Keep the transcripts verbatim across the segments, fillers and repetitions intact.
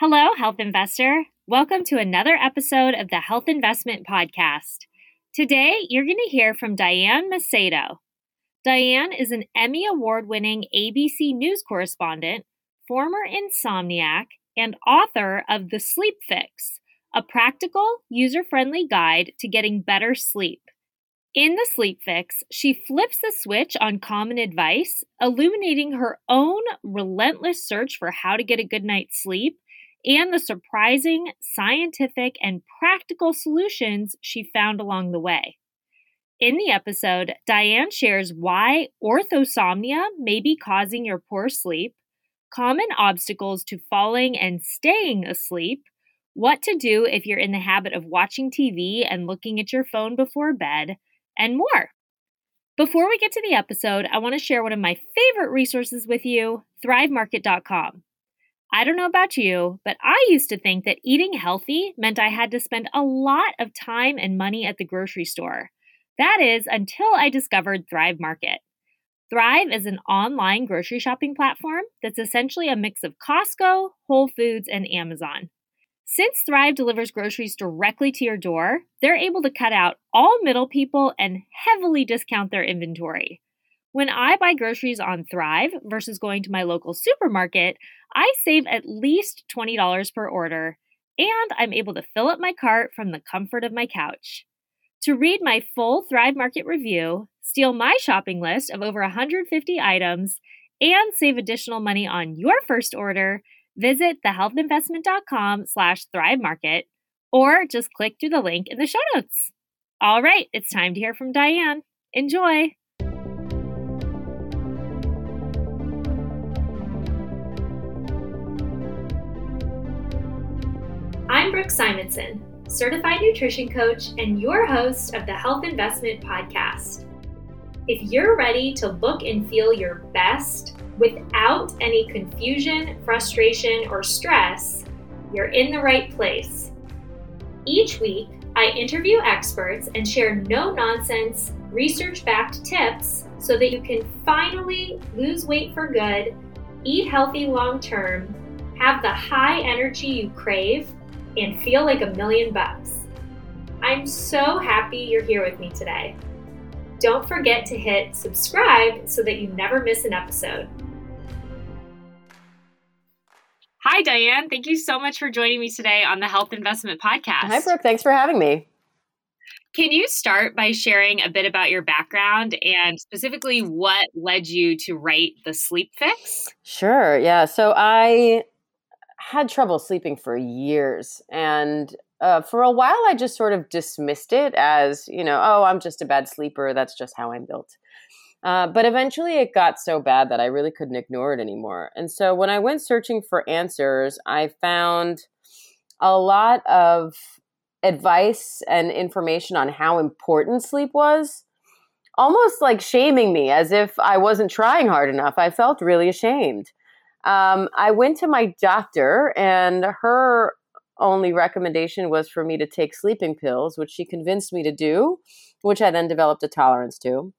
Hello, Health Investor. Welcome to another episode of the Health Investment Podcast. Today, you're going to hear from Diane Macedo. Diane is an Emmy Award-winning A B C News correspondent, former insomniac, and author of The Sleep Fix, a practical, user-friendly guide to getting better sleep. In The Sleep Fix, she flips the switch on common advice, illuminating her own relentless search for how to get a good night's sleep, and the surprising scientific and practical solutions she found along the way. In the episode, Diane shares why orthosomnia may be causing your poor sleep, common obstacles to falling and staying asleep, what to do if you're in the habit of watching T V and looking at your phone before bed, and more. Before we get to the episode, I want to share one of my favorite resources with you, thrive market dot com. I don't know about you, but I used to think that eating healthy meant I had to spend a lot of time and money at the grocery store. That is until I discovered Thrive Market. Thrive is an online grocery shopping platform that's essentially a mix of Costco, Whole Foods, and Amazon. Since Thrive delivers groceries directly to your door, they're able to cut out all middle people and heavily discount their inventory. When I buy groceries on Thrive versus going to my local supermarket, I save at least twenty dollars per order, and I'm able to fill up my cart from the comfort of my couch. To read my full Thrive Market review, steal my shopping list of over one hundred fifty items, and save additional money on your first order, visit thehealthinvestment.com slash thrivemarket, or just click through the link in the show notes. All right, it's time to hear from Diane. Enjoy. I'm Brooke Simonson, certified nutrition coach and your host of the Health Investment Podcast. If you're ready to look and feel your best without any confusion, frustration, or stress, you're in the right place. Each week, I interview experts and share no-nonsense, research-backed tips so that you can finally lose weight for good, eat healthy long-term, have the high energy you crave, and feel like a million bucks. I'm so happy you're here with me today. Don't forget to hit subscribe so that you never miss an episode. Hi, Diane. Thank you so much for joining me today on the Health Investment Podcast. Hi, Brooke. Thanks for having me. Can you start by sharing a bit about your background and specifically what led you to write The Sleep Fix? Sure. Yeah. So I had trouble sleeping for years. And uh, for a while, I just sort of dismissed it as, you know, oh, I'm just a bad sleeper. That's just how I'm built. Uh, but eventually it got so bad that I really couldn't ignore it anymore. And so when I went searching for answers, I found a lot of advice and information on how important sleep was, almost like shaming me as if I wasn't trying hard enough. I felt really ashamed. Um, I went to my doctor, and her only recommendation was for me to take sleeping pills, which she convinced me to do, which I then developed a tolerance to.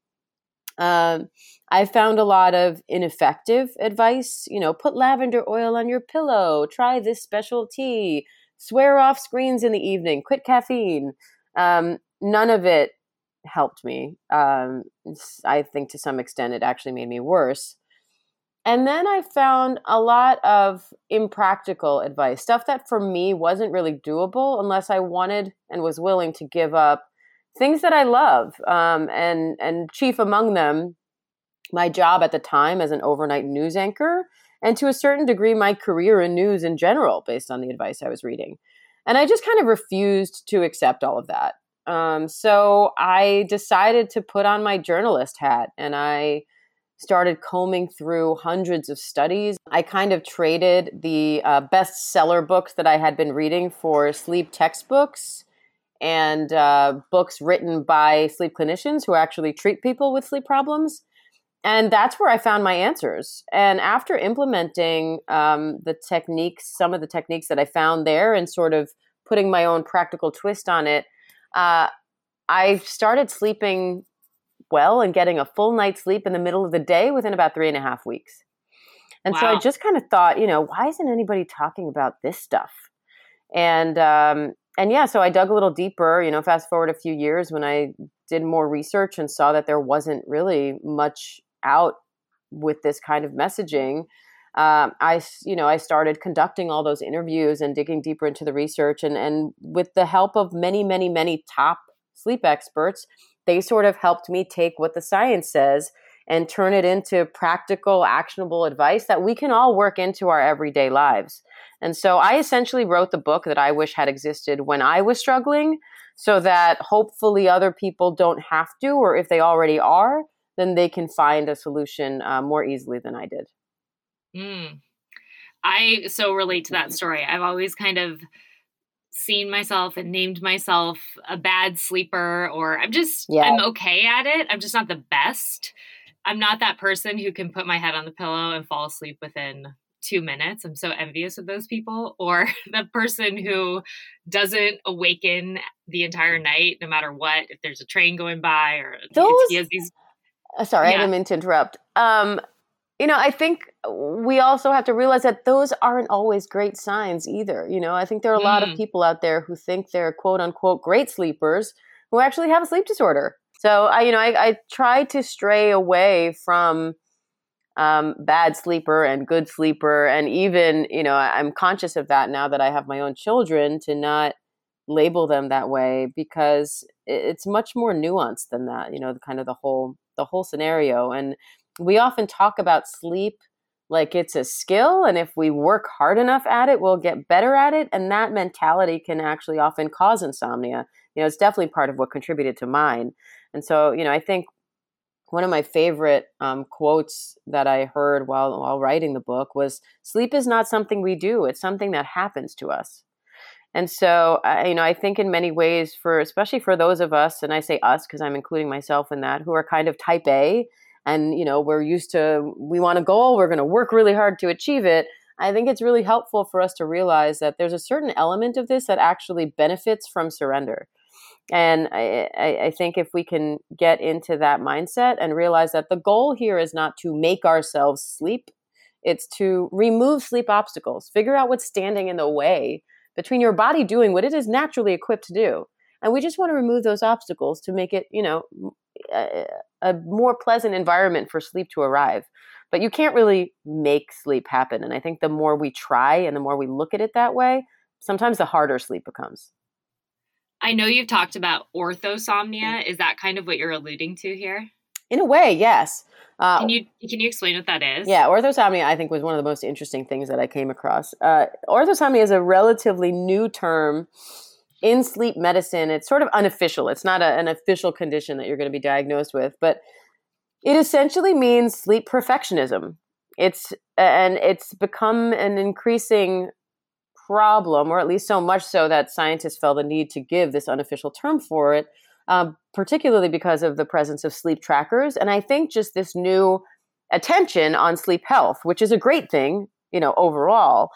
Um, I found a lot of ineffective advice, you know, put lavender oil on your pillow, try this special tea, swear off screens in the evening, quit caffeine. Um, none of it helped me. Um, I think to some extent it actually made me worse. And then I found a lot of impractical advice, stuff that for me wasn't really doable unless I wanted and was willing to give up things that I love. Um, and, and chief among them, my job at the time as an overnight news anchor, and to a certain degree, my career in news in general, based on the advice I was reading. And I just kind of refused to accept all of that. Um, so I decided to put on my journalist hat, and I started combing through hundreds of studies. I kind of traded the uh, bestseller books that I had been reading for sleep textbooks and uh, books written by sleep clinicians who actually treat people with sleep problems. And that's where I found my answers. And after implementing um, the techniques, some of the techniques that I found there and sort of putting my own practical twist on it, uh, I started sleeping well and getting a full night's sleep in the middle of the day within about three and a half weeks. And wow. so I just kind of thought, you know, why isn't anybody talking about this stuff? And, um, and yeah, so I dug a little deeper, you know, fast forward a few years when I did more research and saw that there wasn't really much out with this kind of messaging. Um, I, you know, I started conducting all those interviews and digging deeper into the research, and, and with the help of many, many, many top sleep experts, they sort of helped me take what the science says and turn it into practical, actionable advice that we can all work into our everyday lives. And so I essentially wrote the book that I wish had existed when I was struggling, so that hopefully other people don't have to, or if they already are, then they can find a solution uh, more easily than I did. Mm. I so relate to that story. I've always kind of seen myself and named myself a bad sleeper, or I'm just, yeah. I'm okay at it. I'm just not the best. I'm not that person who can put my head on the pillow and fall asleep within two minutes. I'm so envious of those people, or the person who doesn't awaken the entire night, no matter what, if there's a train going by or those... he has these... Sorry, yeah. I didn't mean to interrupt. Um, You know, I think we also have to realize that those aren't always great signs either. You know, I think there are a mm. lot of people out there who think they're quote unquote great sleepers who actually have a sleep disorder. So I, you know, I, I try to stray away from um, bad sleeper and good sleeper. And even, you know, I'm conscious of that now that I have my own children, to not label them that way, because it's much more nuanced than that, you know, the kind of the whole, the whole scenario. And we often talk about sleep like it's a skill, and if we work hard enough at it, we'll get better at it. And that mentality can actually often cause insomnia. You know, it's definitely part of what contributed to mine. And so, you know, I think one of my favorite um, quotes that I heard while while writing the book was, "Sleep is not something we do; it's something that happens to us." And so, I, you know, I think in many ways, for especially for those of us, and I say us because I'm including myself in that, who are kind of Type A. And, you know, we're used to, we want a goal, we're going to work really hard to achieve it. I think it's really helpful for us to realize that there's a certain element of this that actually benefits from surrender. And I, I think if we can get into that mindset and realize that the goal here is not to make ourselves sleep, it's to remove sleep obstacles, figure out what's standing in the way between your body doing what it is naturally equipped to do. And we just want to remove those obstacles to make it, you know, a, a more pleasant environment for sleep to arrive. But you can't really make sleep happen. And I think the more we try and the more we look at it that way, sometimes the harder sleep becomes. I know you've talked about orthosomnia. Is that kind of what you're alluding to here? In a way, yes. Uh, can you can you explain what that is? Yeah, orthosomnia, I think, was one of the most interesting things that I came across. Uh, orthosomnia is a relatively new term in sleep medicine. It's sort of unofficial. It's not a, an official condition that you're going to be diagnosed with, but it essentially means sleep perfectionism. It's and it's become an increasing problem, or at least so much so that scientists felt the need to give this unofficial term for it, um, particularly because of the presence of sleep trackers, and I think just this new attention on sleep health, which is a great thing, you know, overall.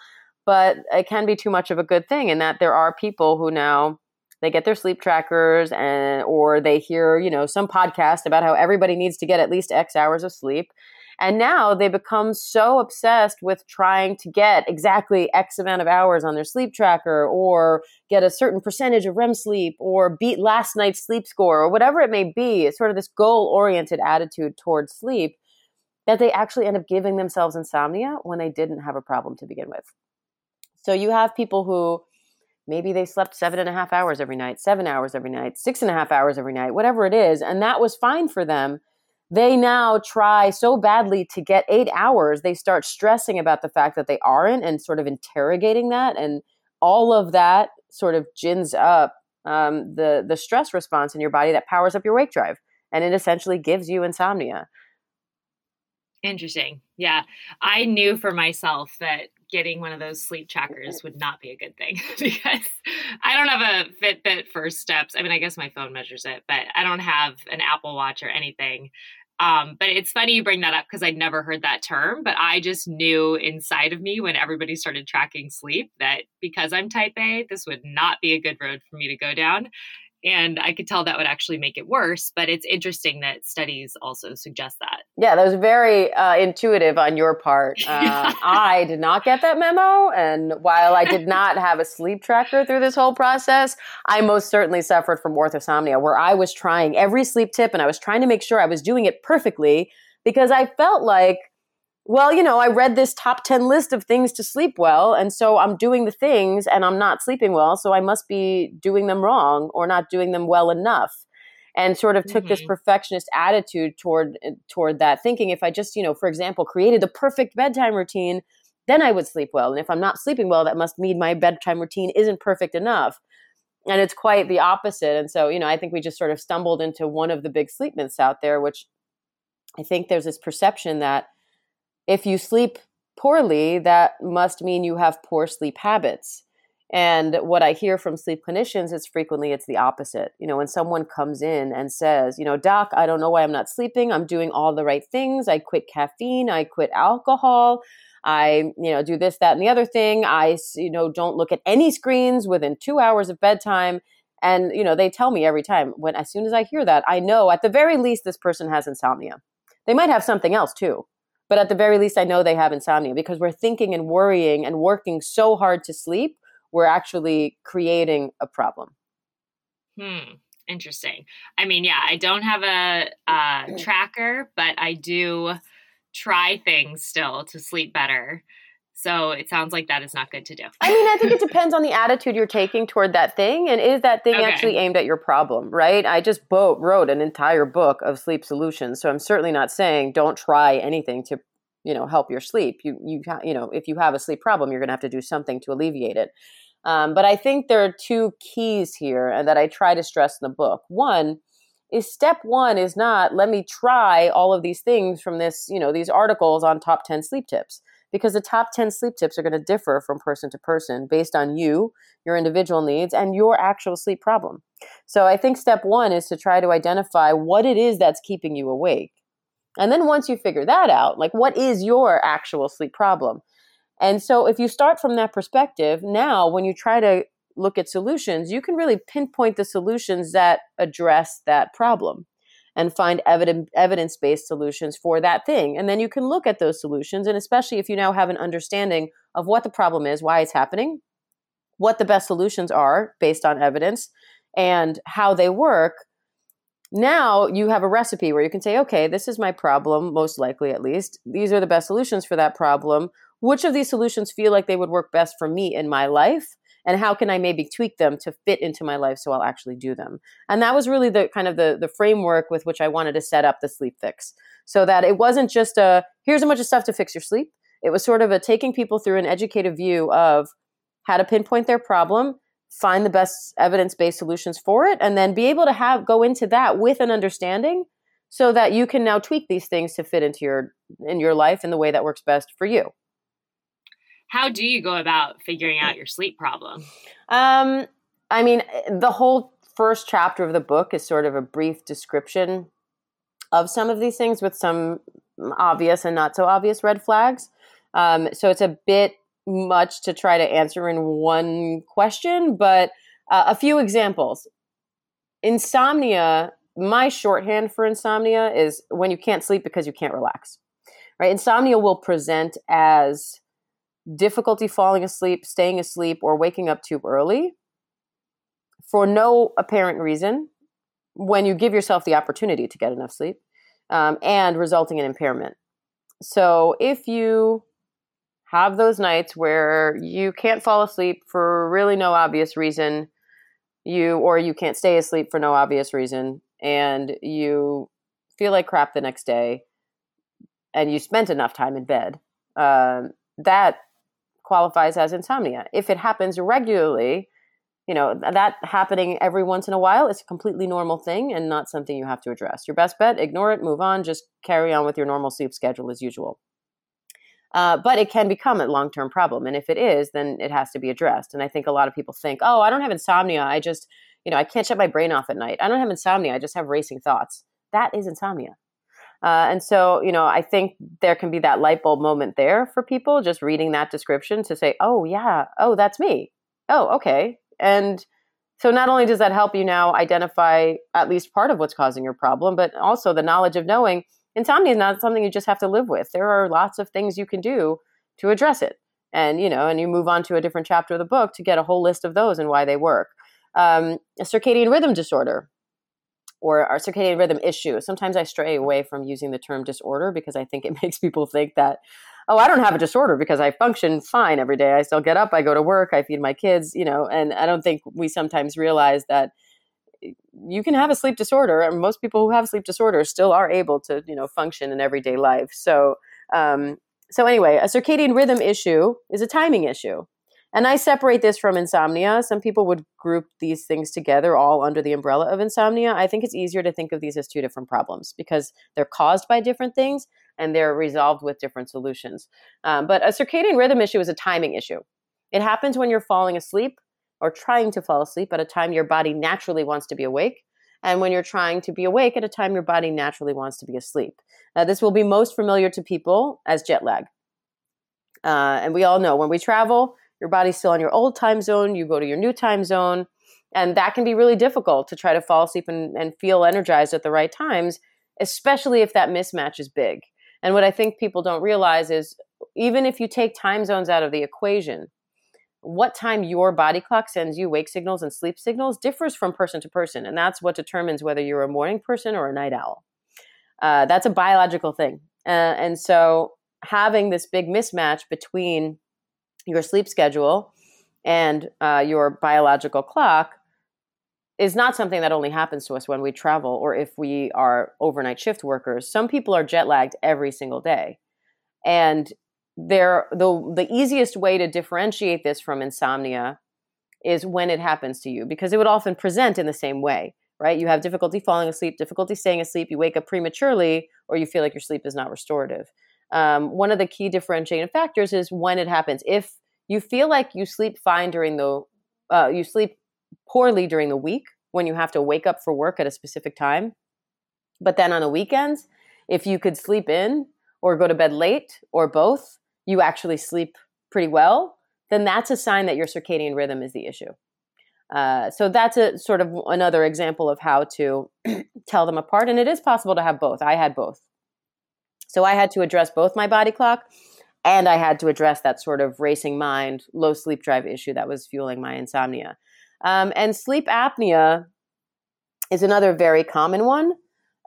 But it can be too much of a good thing, in that there are people who now they get their sleep trackers, and or they hear, you know, some podcast about how everybody needs to get at least X hours of sleep. And now they become so obsessed with trying to get exactly X amount of hours on their sleep tracker, or get a certain percentage of REM sleep, or beat last night's sleep score, or whatever it may be. It's sort of this goal-oriented attitude towards sleep that they actually end up giving themselves insomnia when they didn't have a problem to begin with. So you have people who maybe they slept seven and a half hours every night, seven hours every night, six and a half hours every night, whatever it is, and that was fine for them. They now try so badly to get eight hours, they start stressing about the fact that they aren't and sort of interrogating that. And all of that sort of gins up um, the, the stress response in your body that powers up your wake drive. And it essentially gives you insomnia. Interesting. Yeah. I knew for myself that getting one of those sleep trackers would not be a good thing because I don't have a Fitbit First Steps. I mean, I guess my phone measures it, but I don't have an Apple Watch or anything. Um, but it's funny you bring that up because I'd never heard that term, but I just knew inside of me when everybody started tracking sleep that because I'm type A, this would not be a good road for me to go down. And I could tell that would actually make it worse. But it's interesting that studies also suggest that. Yeah, that was very uh, intuitive on your part. Uh, I did not get that memo. And while I did not have a sleep tracker through this whole process, I most certainly suffered from orthosomnia, where I was trying every sleep tip and I was trying to make sure I was doing it perfectly, because I felt like, well, you know, I read this top ten list of things to sleep well, and so I'm doing the things and I'm not sleeping well, so I must be doing them wrong or not doing them well enough, and sort of took mm-hmm. this perfectionist attitude toward toward that, thinking if I just, you know, for example, created the perfect bedtime routine, then I would sleep well. And if I'm not sleeping well, that must mean my bedtime routine isn't perfect enough. And it's quite the opposite. And so, you know, I think we just sort of stumbled into one of the big sleep myths out there, which I think there's this perception that if you sleep poorly, that must mean you have poor sleep habits. And what I hear from sleep clinicians is frequently it's the opposite. You know, when someone comes in and says, you know, doc, I don't know why I'm not sleeping. I'm doing all the right things. I quit caffeine. I quit alcohol. I, you know, do this, that, and the other thing. I, you know, don't look at any screens within two hours of bedtime. And, you know, they tell me every time, when, as soon as I hear that, I know at the very least this person has insomnia. They might have something else too. But at the very least, I know they have insomnia, because we're thinking and worrying and working so hard to sleep, we're actually creating a problem. Hmm. Interesting. I mean, yeah, I don't have a, a tracker, but I do try things still to sleep better. So it sounds like that is not good to do. I mean, I think it depends on the attitude you're taking toward that thing. And is that thing okay. actually aimed at your problem, right? I just bo- wrote an entire book of sleep solutions. So I'm certainly not saying don't try anything to, you know, help your sleep. You, you, you know, if you have a sleep problem, you're going to have to do something to alleviate it. Um, but I think there are two keys here, and that I try to stress in the book. One is, step one is not, let me try all of these things from this, you know, these articles on top ten sleep tips. Because the top ten sleep tips are going to differ from person to person based on you, your individual needs, and your actual sleep problem. So I think step one is to try to identify what it is that's keeping you awake. And then once you figure that out, like, what is your actual sleep problem? And so if you start from that perspective, now when you try to look at solutions, you can really pinpoint the solutions that address that problem, and find evidence, evidence-based solutions for that thing. And then you can look at those solutions, and especially if you now have an understanding of what the problem is, why it's happening, what the best solutions are based on evidence, and how they work, now you have a recipe where you can say, okay, this is my problem, most likely at least. These are the best solutions for that problem. Which of these solutions feel like they would work best for me in my life? And how can I maybe tweak them to fit into my life so I'll actually do them? And that was really the kind of the, the framework with which I wanted to set up the Sleep Fix, so that it wasn't just a, here's a bunch of stuff to fix your sleep. It was sort of a taking people through an educated view of how to pinpoint their problem, find the best evidence-based solutions for it, and then be able to have go into that with an understanding so that you can now tweak these things to fit into your in your life in the way that works best for you. How do you go about figuring out your sleep problem? Um, I mean, the whole first chapter of the book is sort of a brief description of some of these things with some obvious and not so obvious red flags. Um, so it's a bit much to try to answer in one question, but uh, a few examples. Insomnia, my shorthand for insomnia is when you can't sleep because you can't relax. Right? Insomnia will present as difficulty falling asleep, staying asleep, or waking up too early for no apparent reason when you give yourself the opportunity to get enough sleep, um, and resulting in impairment. So if you have those nights where you can't fall asleep for really no obvious reason, you or you can't stay asleep for no obvious reason, and you feel like crap the next day, and you spent enough time in bed, um, that qualifies as insomnia. If it happens regularly, you know, that happening every once in a while is a completely normal thing and not something you have to address. Your best bet, ignore it, move on, just carry on with your normal sleep schedule as usual. Uh, but it can become a long-term problem. And if it is, then it has to be addressed. And I think a lot of people think, oh, I don't have insomnia. I just, you know, I can't shut my brain off at night. I don't have insomnia. I just have racing thoughts. That is insomnia. Uh, and so, you know, I think there can be that light bulb moment there for people just reading that description to say, oh, yeah, oh, that's me. Oh, okay. And So not only does that help you now identify at least part of what's causing your problem, but also the knowledge of knowing insomnia is not something you just have to live with. There are lots of things you can do to address it. And, you know, and you move on to a different chapter of the book to get a whole list of those and why they work. Um, a circadian rhythm disorder or our circadian rhythm issue. Sometimes I stray away from using the term disorder because I think it makes people think that, oh, I don't have a disorder because I function fine every day. I still get up, I go to work, I feed my kids, you know, and I don't think we sometimes realize that you can have a sleep disorder, and most people who have sleep disorders still are able to, you know, function in everyday life. So, um, so anyway, a circadian rhythm issue is a timing issue. And I separate this from insomnia. Some people would group these things together all under the umbrella of insomnia. I think it's easier to think of these as two different problems because they're caused by different things and they're resolved with different solutions. Um, but a circadian rhythm issue is a timing issue. It happens when you're falling asleep or trying to fall asleep at a time your body naturally wants to be awake, and when you're trying to be awake at a time your body naturally wants to be asleep. Now, this will be most familiar to people as jet lag. Uh, and we all know when we travel, your body's still in your old time zone, you go to your new time zone, and that can be really difficult to try to fall asleep and, and feel energized at the right times, especially if that mismatch is big. And what I think people don't realize is even if you take time zones out of the equation, what time your body clock sends you wake signals and sleep signals differs from person to person. And that's what determines whether you're a morning person or a night owl. Uh, that's a biological thing. Uh, and so having this big mismatch between your sleep schedule and uh, your biological clock is not something that only happens to us when we travel or if we are overnight shift workers. Some people are jet lagged every single day. And There, the the easiest way to differentiate this from insomnia is when it happens to you, because it would often present in the same way, right? You have difficulty falling asleep, difficulty staying asleep, you wake up prematurely, or you feel like your sleep is not restorative. Um, one of the key differentiating factors is when it happens. If you feel like you sleep fine during the, uh, you sleep poorly during the week when you have to wake up for work at a specific time, but then on the weekends, if you could sleep in or go to bed late or both, you actually sleep pretty well, then that's a sign that your circadian rhythm is the issue. Uh, so that's a sort of another example of how to tell them apart. And it is possible to have both. I had both. So I had to address both my body clock and I had to address that sort of racing mind, low sleep drive issue that was fueling my insomnia. Um, and sleep apnea is another very common one.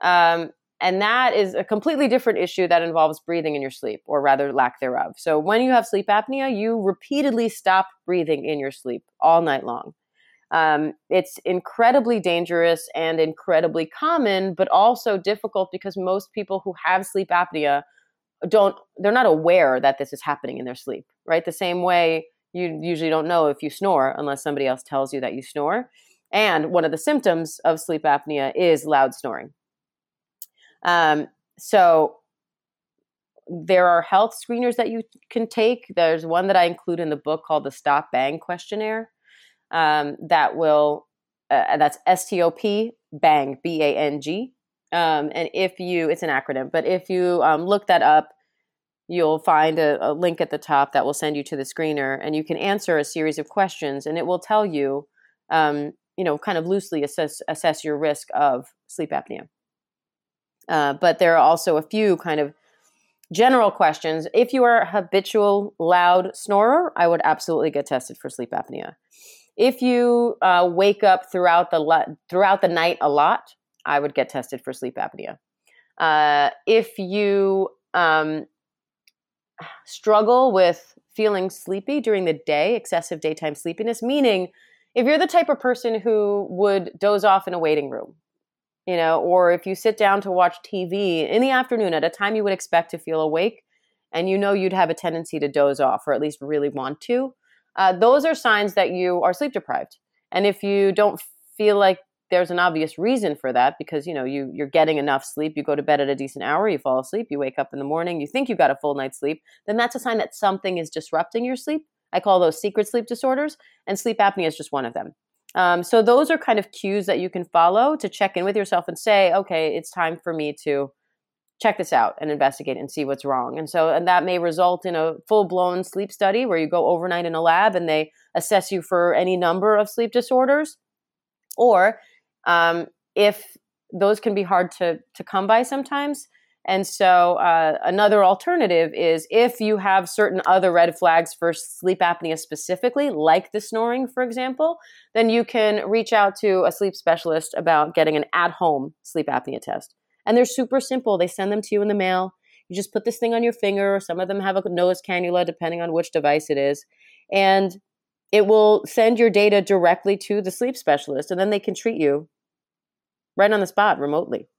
Um, And that is a completely different issue that involves breathing in your sleep, or rather lack thereof. So when you have sleep apnea, you repeatedly stop breathing in your sleep all night long. Um, it's incredibly dangerous and incredibly common, but also difficult because most people who have sleep apnea don't, they're not aware that this is happening in their sleep, right? The same way you usually don't know if you snore unless somebody else tells you that you snore. And one of the symptoms of sleep apnea is loud snoring. Um, so there are health screeners that you can take. There's one that I include in the book called the STOP-BANG questionnaire, um, that will, uh, that's S T O P-BANG, B A N G. Um, and if you, it's an acronym, but if you, um, look that up, you'll find a, a link at the top that will send you to the screener, and you can answer a series of questions, and it will tell you, um, you know, kind of loosely assess, assess your risk of sleep apnea. Uh, but there are also a few kind of general questions. If you are a habitual loud snorer, I would absolutely get tested for sleep apnea. If you uh, wake up throughout the lo- throughout the night a lot, I would get tested for sleep apnea. Uh, if you um, struggle with feeling sleepy during the day, excessive daytime sleepiness, meaning if you're the type of person who would doze off in a waiting room, you know, or if you sit down to watch T V in the afternoon at a time you would expect to feel awake, and you know you'd have a tendency to doze off, or at least really want to, uh, those are signs that you are sleep deprived. And if you don't feel like there's an obvious reason for that, because, you know, you, you're getting enough sleep, you go to bed at a decent hour, you fall asleep, you wake up in the morning, you think you got a full night's sleep, then that's a sign that something is disrupting your sleep. I call those secret sleep disorders, and sleep apnea is just one of them. Um, so those are kind of cues that you can follow to check in with yourself and say, okay, it's time for me to check this out and investigate and see what's wrong. And so, and that may result in a full-blown sleep study where you go overnight in a lab and they assess you for any number of sleep disorders. or um, if those can be hard to to come by sometimes. And so uh, another alternative is if you have certain other red flags for sleep apnea specifically, like the snoring, for example, then you can reach out to a sleep specialist about getting an at-home sleep apnea test. And they're super simple. They send them to you in the mail. You just put this thing on your finger, or some of them have a nose cannula, depending on which device it is. And it will send your data directly to the sleep specialist, and then they can treat you right on the spot remotely.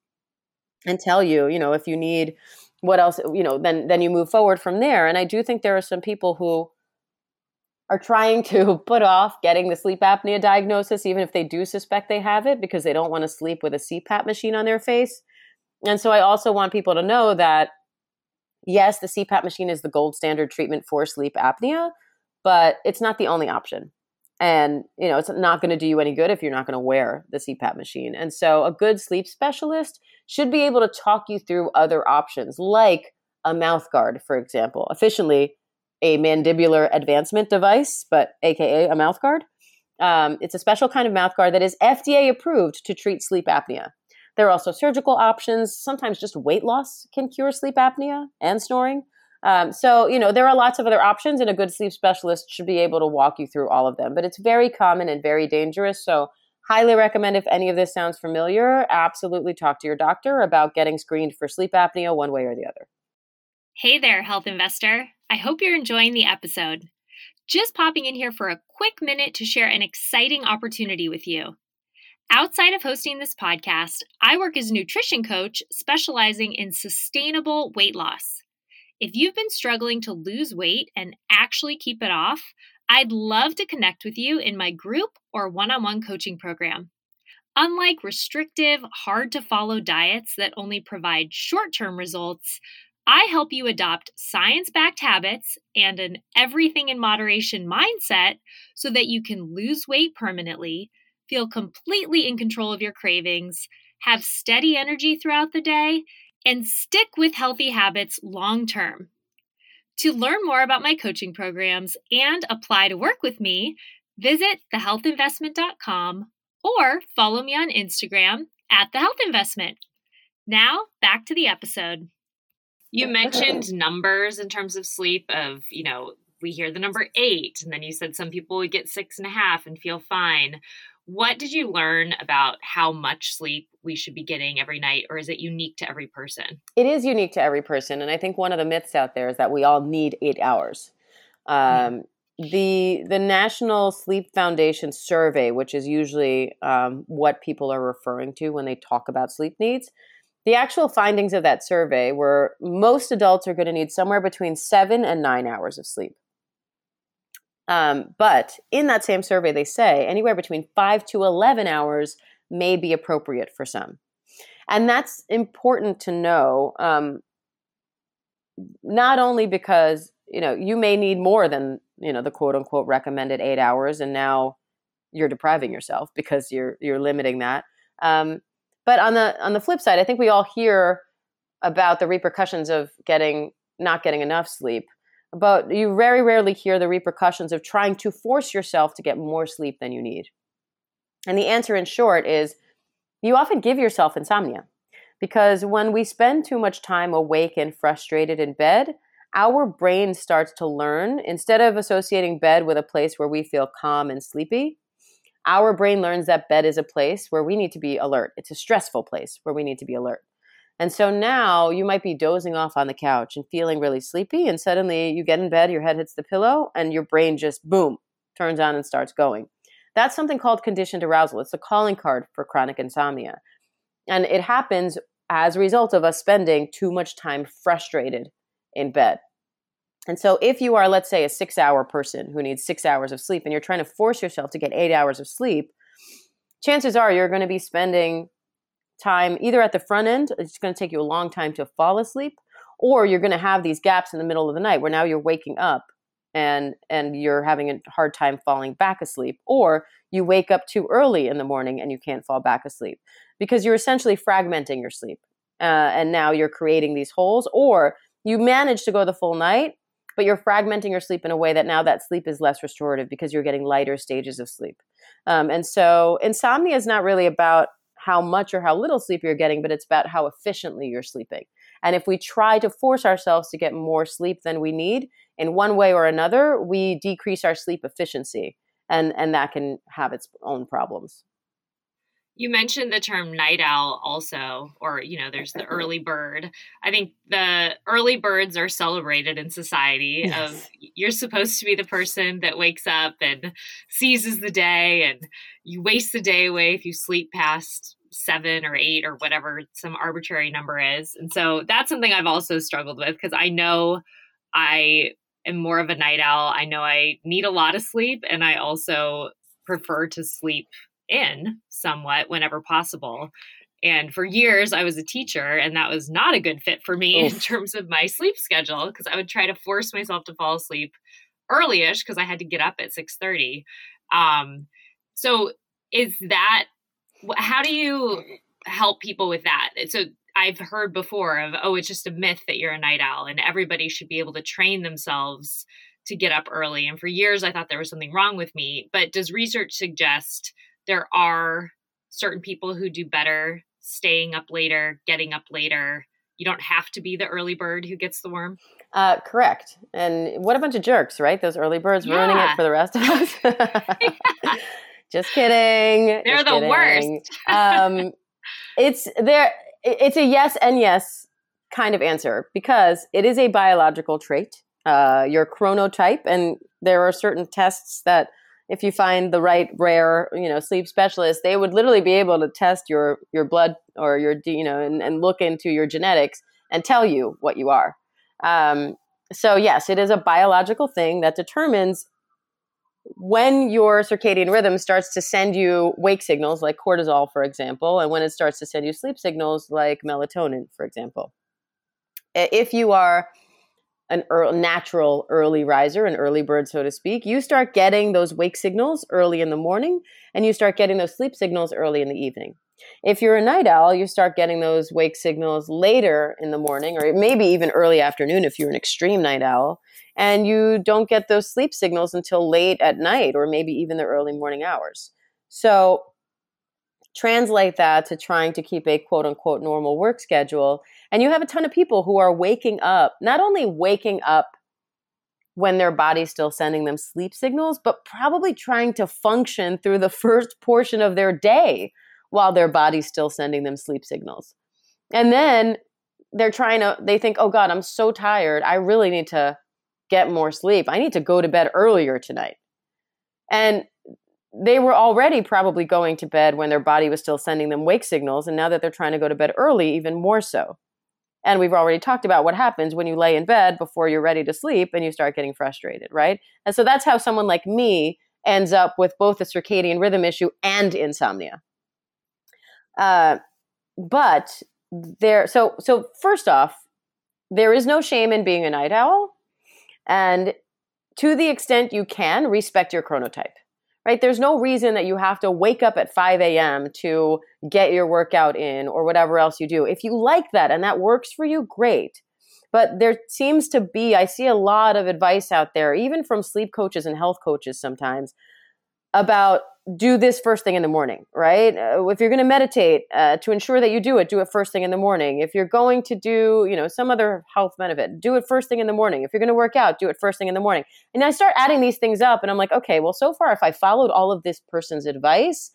And tell you, you know, if you need what else, you know, then then you move forward from there. And I do think there are some people who are trying to put off getting the sleep apnea diagnosis, even if they do suspect they have it, because they don't want to sleep with a C PAP machine on their face. And so I also want people to know that, yes, the C PAP machine is the gold standard treatment for sleep apnea, but it's not the only option. And, you know, it's not going to do you any good if you're not going to wear the C PAP machine. And so a good sleep specialist should be able to talk you through other options, like a mouth guard, for example, officially a mandibular advancement device, but A K A a mouth guard. Um, it's a special kind of mouth guard that is F D A approved to treat sleep apnea. There are also surgical options. Sometimes just weight loss can cure sleep apnea and snoring. Um, so, you know, there are lots of other options, and a good sleep specialist should be able to walk you through all of them, but it's very common and very dangerous. So highly recommend, if any of this sounds familiar, absolutely talk to your doctor about getting screened for sleep apnea one way or the other. Hey there, health investor. I hope you're enjoying the episode. Just popping in here for a quick minute to share an exciting opportunity with you. Outside of hosting this podcast, I work as a nutrition coach specializing in sustainable weight loss. If you've been struggling to lose weight and actually keep it off, I'd love to connect with you in my group or one-on-one coaching program. Unlike restrictive, hard-to-follow diets that only provide short-term results, I help you adopt science-backed habits and an everything in moderation mindset so that you can lose weight permanently, feel completely in control of your cravings, have steady energy throughout the day, and stick with healthy habits long-term. To learn more about my coaching programs and apply to work with me, visit the health investment dot com or follow me on Instagram at thehealthinvestment. Now, back to the episode. You mentioned numbers in terms of sleep of, you know, we hear the number eight, and then you said some people would get six and a half and feel fine. What did you learn about how much sleep we should be getting every night, or is it unique to every person? It is unique to every person, and I think one of the myths out there is that we all need eight hours. Um, mm-hmm. The the National Sleep Foundation survey, which is usually um, what people are referring to when they talk about sleep needs, the actual findings of that survey were most adults are going to need somewhere between seven and nine hours of sleep. Um, but in that same survey, they say anywhere between five to eleven hours may be appropriate for some. And that's important to know, um, not only because, you know, you may need more than, you know, the quote unquote recommended eight hours, and now you're depriving yourself because you're you're limiting that. Um, but on the on the flip side, I think we all hear about the repercussions of getting not getting enough sleep. But you very rarely hear the repercussions of trying to force yourself to get more sleep than you need. And the answer in short is you often give yourself insomnia, because when we spend too much time awake and frustrated in bed, our brain starts to learn, instead of associating bed with a place where we feel calm and sleepy, our brain learns that bed is a place where we need to be alert. It's a stressful place where we need to be alert. And so now you might be dozing off on the couch and feeling really sleepy, and suddenly you get in bed, your head hits the pillow, and your brain just, boom, turns on and starts going. That's something called conditioned arousal. It's a calling card for chronic insomnia. And it happens as a result of us spending too much time frustrated in bed. And so if you are, let's say, a six-hour person who needs six hours of sleep, and you're trying to force yourself to get eight hours of sleep, chances are you're going to be spending time either at the front end, it's going to take you a long time to fall asleep, or you're going to have these gaps in the middle of the night where now you're waking up and and you're having a hard time falling back asleep, or you wake up too early in the morning and you can't fall back asleep because you're essentially fragmenting your sleep. Uh, and now you're creating these holes, or you manage to go the full night but you're fragmenting your sleep in a way that now that sleep is less restorative because you're getting lighter stages of sleep. Um, and so insomnia is not really about how much or how little sleep you're getting, but it's about how efficiently you're sleeping. And if we try to force ourselves to get more sleep than we need, in one way or another, we decrease our sleep efficiency, and, and that can have its own problems. You mentioned the term night owl also, or, you know, there's the early bird. I think the early birds are celebrated in society. Yes. Of you're supposed to be the person that wakes up and seizes the day, and you waste the day away if you sleep past seven or eight or whatever some arbitrary number is. And so that's something I've also struggled with, because I know I am more of a night owl. I know I need a lot of sleep, and I also prefer to sleep in somewhat whenever possible. And for years I was a teacher, and that was not a good fit for me Oof. in terms of my sleep schedule, because I would try to force myself to fall asleep early-ish because I had to get up at six thirty. Um, so is that, how do you help people with that? So I've heard before of, oh, it's just a myth that you're a night owl and everybody should be able to train themselves to get up early. And for years I thought there was something wrong with me, but does research suggest there are certain people who do better staying up later, getting up later? You don't have to be the early bird who gets the worm. Uh, correct. And what a bunch of jerks, right? Those early birds yeah. ruining it for the rest of us. yeah. Just kidding. They're Just the kidding. worst. um, it's there. It's a yes and yes kind of answer, because it is a biological trait, uh, your chronotype. And there are certain tests that, if you find the right rare, you know, sleep specialist, they would literally be able to test your your blood or your, you know, and, and look into your genetics and tell you what you are. Um, so yes, it is a biological thing that determines when your circadian rhythm starts to send you wake signals like cortisol, for example, and when it starts to send you sleep signals like melatonin, for example. If you are an early, natural early riser, an early bird, so to speak, you start getting those wake signals early in the morning, and you start getting those sleep signals early in the evening. If you're a night owl, you start getting those wake signals later in the morning, or maybe even early afternoon if you're an extreme night owl, and you don't get those sleep signals until late at night or maybe even the early morning hours. So translate that to trying to keep a quote-unquote normal work schedule, and you have a ton of people who are waking up, not only waking up when their body's still sending them sleep signals, but probably trying to function through the first portion of their day while their body's still sending them sleep signals. And then they're trying to, they think, oh God, I'm so tired. I really need to get more sleep. I need to go to bed earlier tonight. And they were already probably going to bed when their body was still sending them wake signals. And now that they're trying to go to bed early, even more so. And we've already talked about what happens when you lay in bed before you're ready to sleep and you start getting frustrated, right? And so that's how someone like me ends up with both a circadian rhythm issue and insomnia. Uh, but there, so, so first off, there is no shame in being a night owl, and to the extent you can, respect your chronotype, right? There's no reason that you have to wake up at five a.m. to get your workout in or whatever else you do. If you like that and that works for you, great. But there seems to be, I see a lot of advice out there, even from sleep coaches and health coaches sometimes, about do this first thing in the morning, right? Uh, if you're going to meditate, uh, to ensure that you do it, do it first thing in the morning. If you're going to do, you know, some other health benefit, do it first thing in the morning. If you're going to work out, do it first thing in the morning. And I start adding these things up and I'm like, okay, well, so far, if I followed all of this person's advice,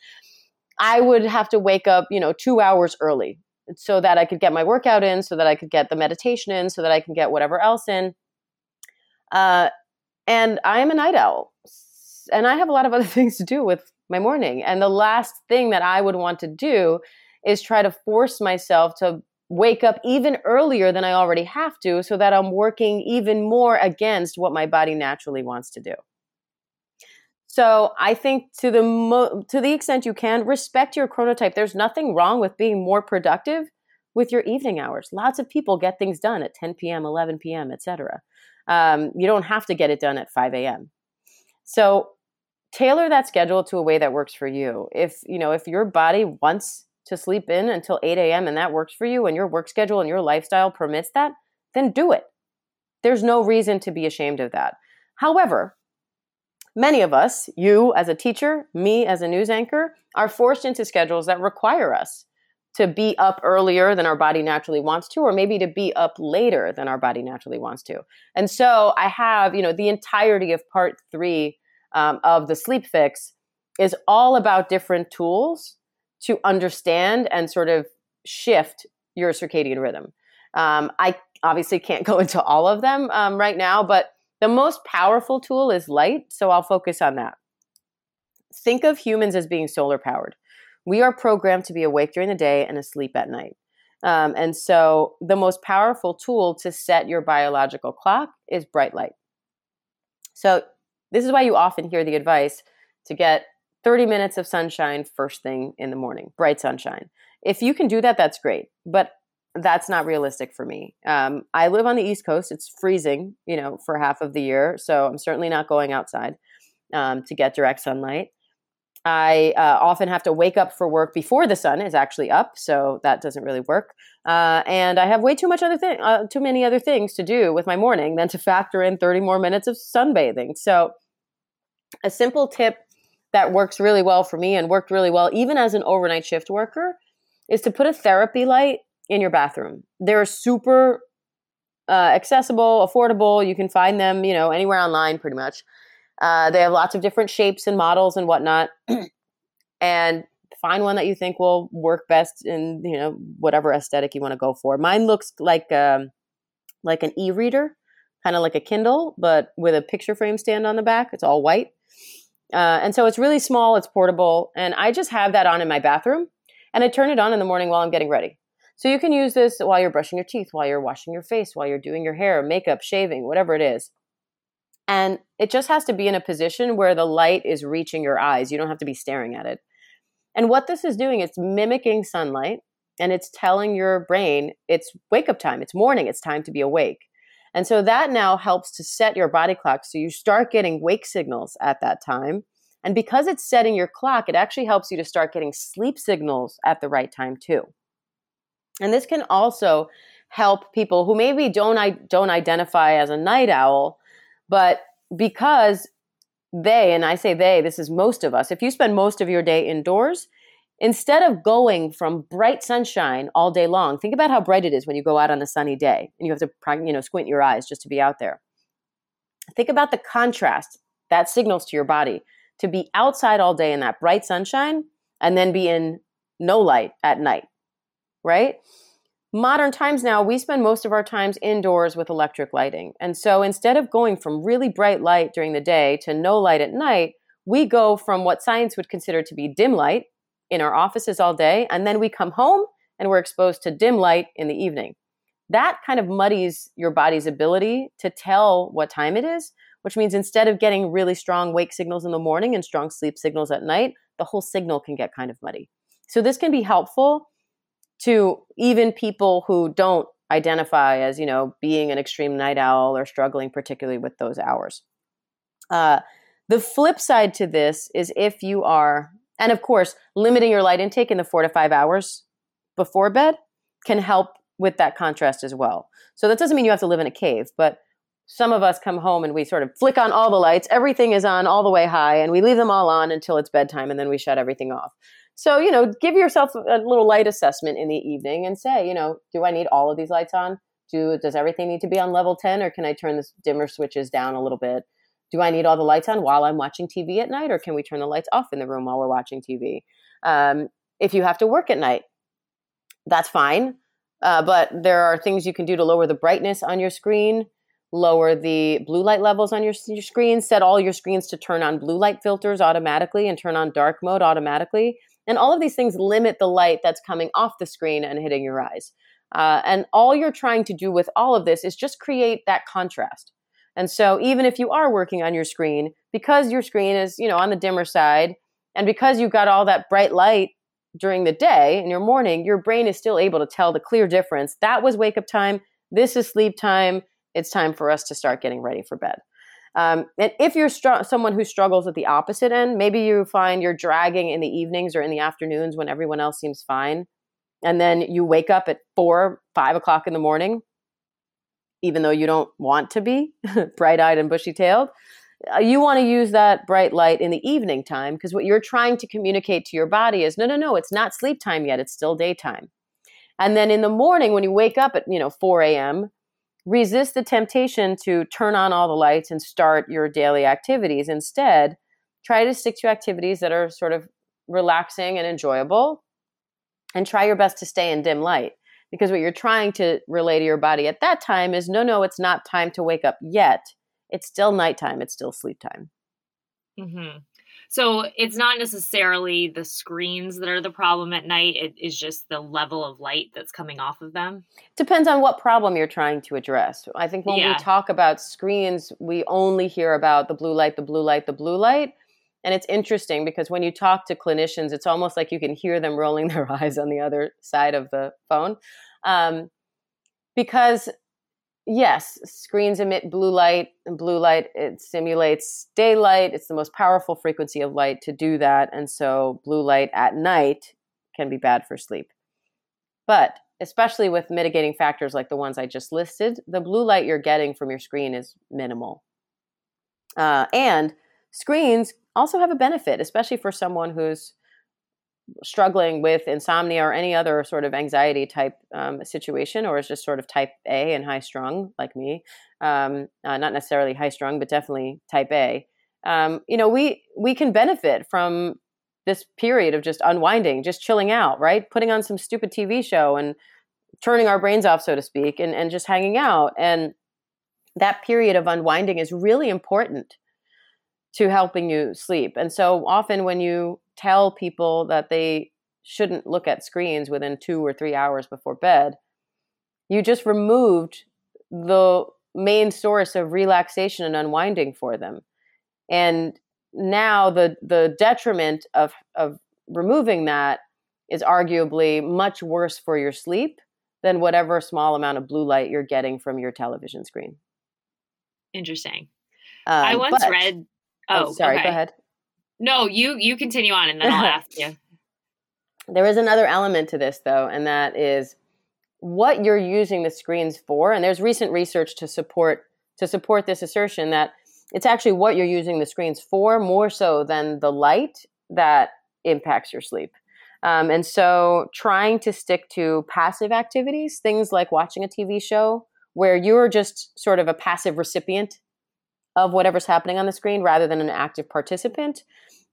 I would have to wake up, you know, two hours early so that I could get my workout in, so that I could get the meditation in, so that I can get whatever else in. Uh, and I'm a night owl. And I have a lot of other things to do with my morning. And the last thing that I would want to do is try to force myself to wake up even earlier than I already have to, so that I'm working even more against what my body naturally wants to do. So I think to the mo- to the extent you can, respect your chronotype. There's nothing wrong with being more productive with your evening hours. Lots of people get things done at ten p.m., eleven p.m., et cetera. Um, you don't have to get it done at five a.m. So tailor that schedule to a way that works for you. If, you know, if your body wants to sleep in until eight a.m. and that works for you, and your work schedule and your lifestyle permits that, then do it. There's no reason to be ashamed of that. However, many of us, you as a teacher, me as a news anchor, are forced into schedules that require us to be up earlier than our body naturally wants to, or maybe to be up later than our body naturally wants to. And so I have, you know, the entirety of part three um, of the Sleep Fix is all about different tools to understand and sort of shift your circadian rhythm. Um, I obviously can't go into all of them um, right now, but the most powerful tool is light, so I'll focus on that. Think of humans as being solar powered. We are programmed to be awake during the day and asleep at night. Um, and so the most powerful tool to set your biological clock is bright light. So this is why you often hear the advice to get thirty minutes of sunshine first thing in the morning, bright sunshine. If you can do that, that's great. But that's not realistic for me. Um, I live on the East Coast. It's freezing, you know, for half of the year. So I'm certainly not going outside um, to get direct sunlight. I uh, often have to wake up for work before the sun is actually up, so that doesn't really work. Uh, and I have way too much other thing, uh, too many other things to do with my morning than to factor in thirty more minutes of sunbathing. So, a simple tip that works really well for me and worked really well even as an overnight shift worker is to put a therapy light in your bathroom. They're super uh, accessible, affordable. You can find them, you know, anywhere online, pretty much. Uh, they have lots of different shapes and models and whatnot, and find one that you think will work best in, you know, whatever aesthetic you want to go for. Mine looks like um, like an e-reader, kind of like a Kindle, but with a picture frame stand on the back. It's all white, uh, and so it's really small. It's portable, and I just have that on in my bathroom, and I turn it on in the morning while I'm getting ready. So you can use this while you're brushing your teeth, while you're washing your face, while you're doing your hair, makeup, shaving, whatever it is. And it just has to be in a position where the light is reaching your eyes. You don't have to be staring at it. And what this is doing, it's mimicking sunlight, and it's telling your brain it's wake up time, it's morning, it's time to be awake. And so that now helps to set your body clock. So you start getting wake signals at that time. And because it's setting your clock, it actually helps you to start getting sleep signals at the right time too. And this can also help people who maybe don't, don't identify as a night owl, but because they, and I say they, this is most of us, if you spend most of your day indoors, instead of going from bright sunshine all day long, think about how bright it is when you go out on a sunny day and you have to, you know, squint your eyes just to be out there. Think about the contrast that signals to your body to be outside all day in that bright sunshine and then be in no light at night, right? Modern times now, we spend most of our times indoors with electric lighting. And so instead of going from really bright light during the day to no light at night, we go from what science would consider to be dim light in our offices all day, and then we come home and we're exposed to dim light in the evening. That kind of muddies your body's ability to tell what time it is, which means instead of getting really strong wake signals in the morning and strong sleep signals at night, the whole signal can get kind of muddy. So this can be helpful to even people who don't identify as, you know, being an extreme night owl or struggling particularly with those hours. Uh, the flip side to this is if you are, and of course, limiting your light intake in the four to five hours before bed can help with that contrast as well. So that doesn't mean you have to live in a cave, but some of us come home and we sort of flick on all the lights, everything is on all the way high, and we leave them all on until it's bedtime and then we shut everything off. So, you know, give yourself a little light assessment in the evening and say, you know, do I need all of these lights on? Do does everything need to be on level ten, or can I turn the dimmer switches down a little bit? Do I need all the lights on while I'm watching T V at night, or can we turn the lights off in the room while we're watching T V? Um, if you have to work at night, that's fine. Uh, but there are things you can do to lower the brightness on your screen, lower the blue light levels on your, your screen, set all your screens to turn on blue light filters automatically and turn on dark mode automatically. And all of these things limit the light that's coming off the screen and hitting your eyes. Uh, and all you're trying to do with all of this is just create that contrast. And so even if you are working on your screen, because your screen is, you know, on the dimmer side, and because you've got all that bright light during the day in your morning, your brain is still able to tell the clear difference. That was wake up time. This is sleep time. It's time for us to start getting ready for bed. Um, and if you're str- someone who struggles at the opposite end, maybe you find you're dragging in the evenings or in the afternoons when everyone else seems fine, and then you wake up at four, five o'clock in the morning. even though you don't want to be bright-eyed and bushy-tailed. You want to use that bright light in the evening time because what you're trying to communicate to your body is, no, no, no, it's not sleep time yet. It's still daytime. And then in the morning when you wake up at, you know, four a.m., resist the temptation to turn on all the lights and start your daily activities. Instead, try to stick to activities that are sort of relaxing and enjoyable, and try your best to stay in dim light. Because what you're trying to relay to your body at that time is, no, no, it's not time to wake up yet. It's still nighttime. It's still sleep time. Mm-hmm. So it's not necessarily the screens that are the problem at night. It is just the level of light that's coming off of them. Depends on what problem you're trying to address. I think when yeah. we talk about screens, we only hear about the blue light, the blue light, the blue light. And it's interesting because when you talk to clinicians, it's almost like you can hear them rolling their eyes on the other side of the phone. Um, because yes, screens emit blue light, and blue light, it simulates daylight. It's the most powerful frequency of light to do that. And so blue light at night can be bad for sleep. But especially with mitigating factors like the ones I just listed, the blue light you're getting from your screen is minimal. Uh, and screens also have a benefit, especially for someone who's struggling with insomnia or any other sort of anxiety type um, situation, or is just sort of type A and high strung like me. Um, uh, not necessarily high strung, but definitely type A. Um, you know, we, we can benefit from this period of just unwinding, just chilling out, right? Putting on some stupid T V show and turning our brains off, so to speak, and, and just hanging out. And that period of unwinding is really important to helping you sleep. And so often when you tell people that they shouldn't look at screens within two or three hours before bed, you just removed the main source of relaxation and unwinding for them. And now the the detriment of, of removing that is arguably much worse for your sleep than whatever small amount of blue light you're getting from your television screen. Interesting. Um, I once but, read... Oh, oh sorry. Okay. Go ahead. No, you, you continue on and then I'll ask you. There is another element to this though, and that is what you're using the screens for. And there's recent research to support, to support this assertion that it's actually what you're using the screens for more so than the light that impacts your sleep. Um, and so trying to stick to passive activities, things like watching a T V show where you're just sort of a passive recipient of whatever's happening on the screen rather than an active participant,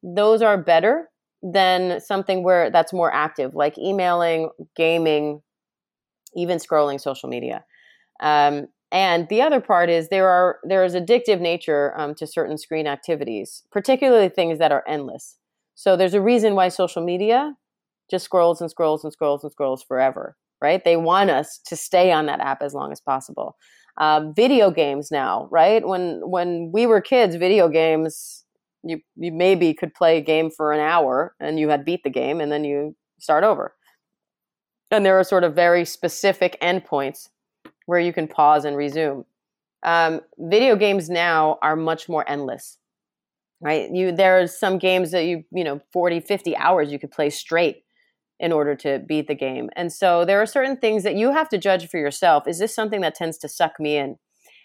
those are better than something where that's more active, like emailing, gaming, even scrolling social media. Um, and the other part is there are there is addictive nature um, to certain screen activities, particularly things that are endless. So there's a reason why social media just scrolls and scrolls and scrolls and scrolls forever, right? They want us to stay on that app as long as possible. Uh, video games now, right? When when we were kids, video games, you, you maybe could play a game for an hour and you had beat the game and then you start over. And there are sort of very specific endpoints where you can pause and resume. Um, video games now are much more endless, right? You there are some games that you, you know, forty, fifty hours you could play straight in order to beat the game. And so there are certain things that you have to judge for yourself. Is this something that tends to suck me in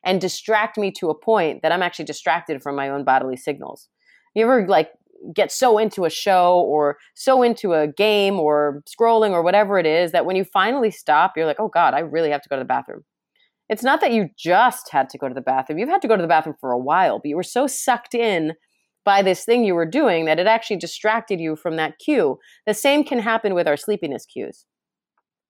and distract me to a point that I'm actually distracted from my own bodily signals? You ever like get so into a show or so into a game or scrolling or whatever it is that when you finally stop, you're like, oh God, I really have to go to the bathroom. It's not that you just had to go to the bathroom. You've had to go to the bathroom for a while, but you were so sucked in by this thing you were doing that it actually distracted you from that cue. The same can happen with our sleepiness cues.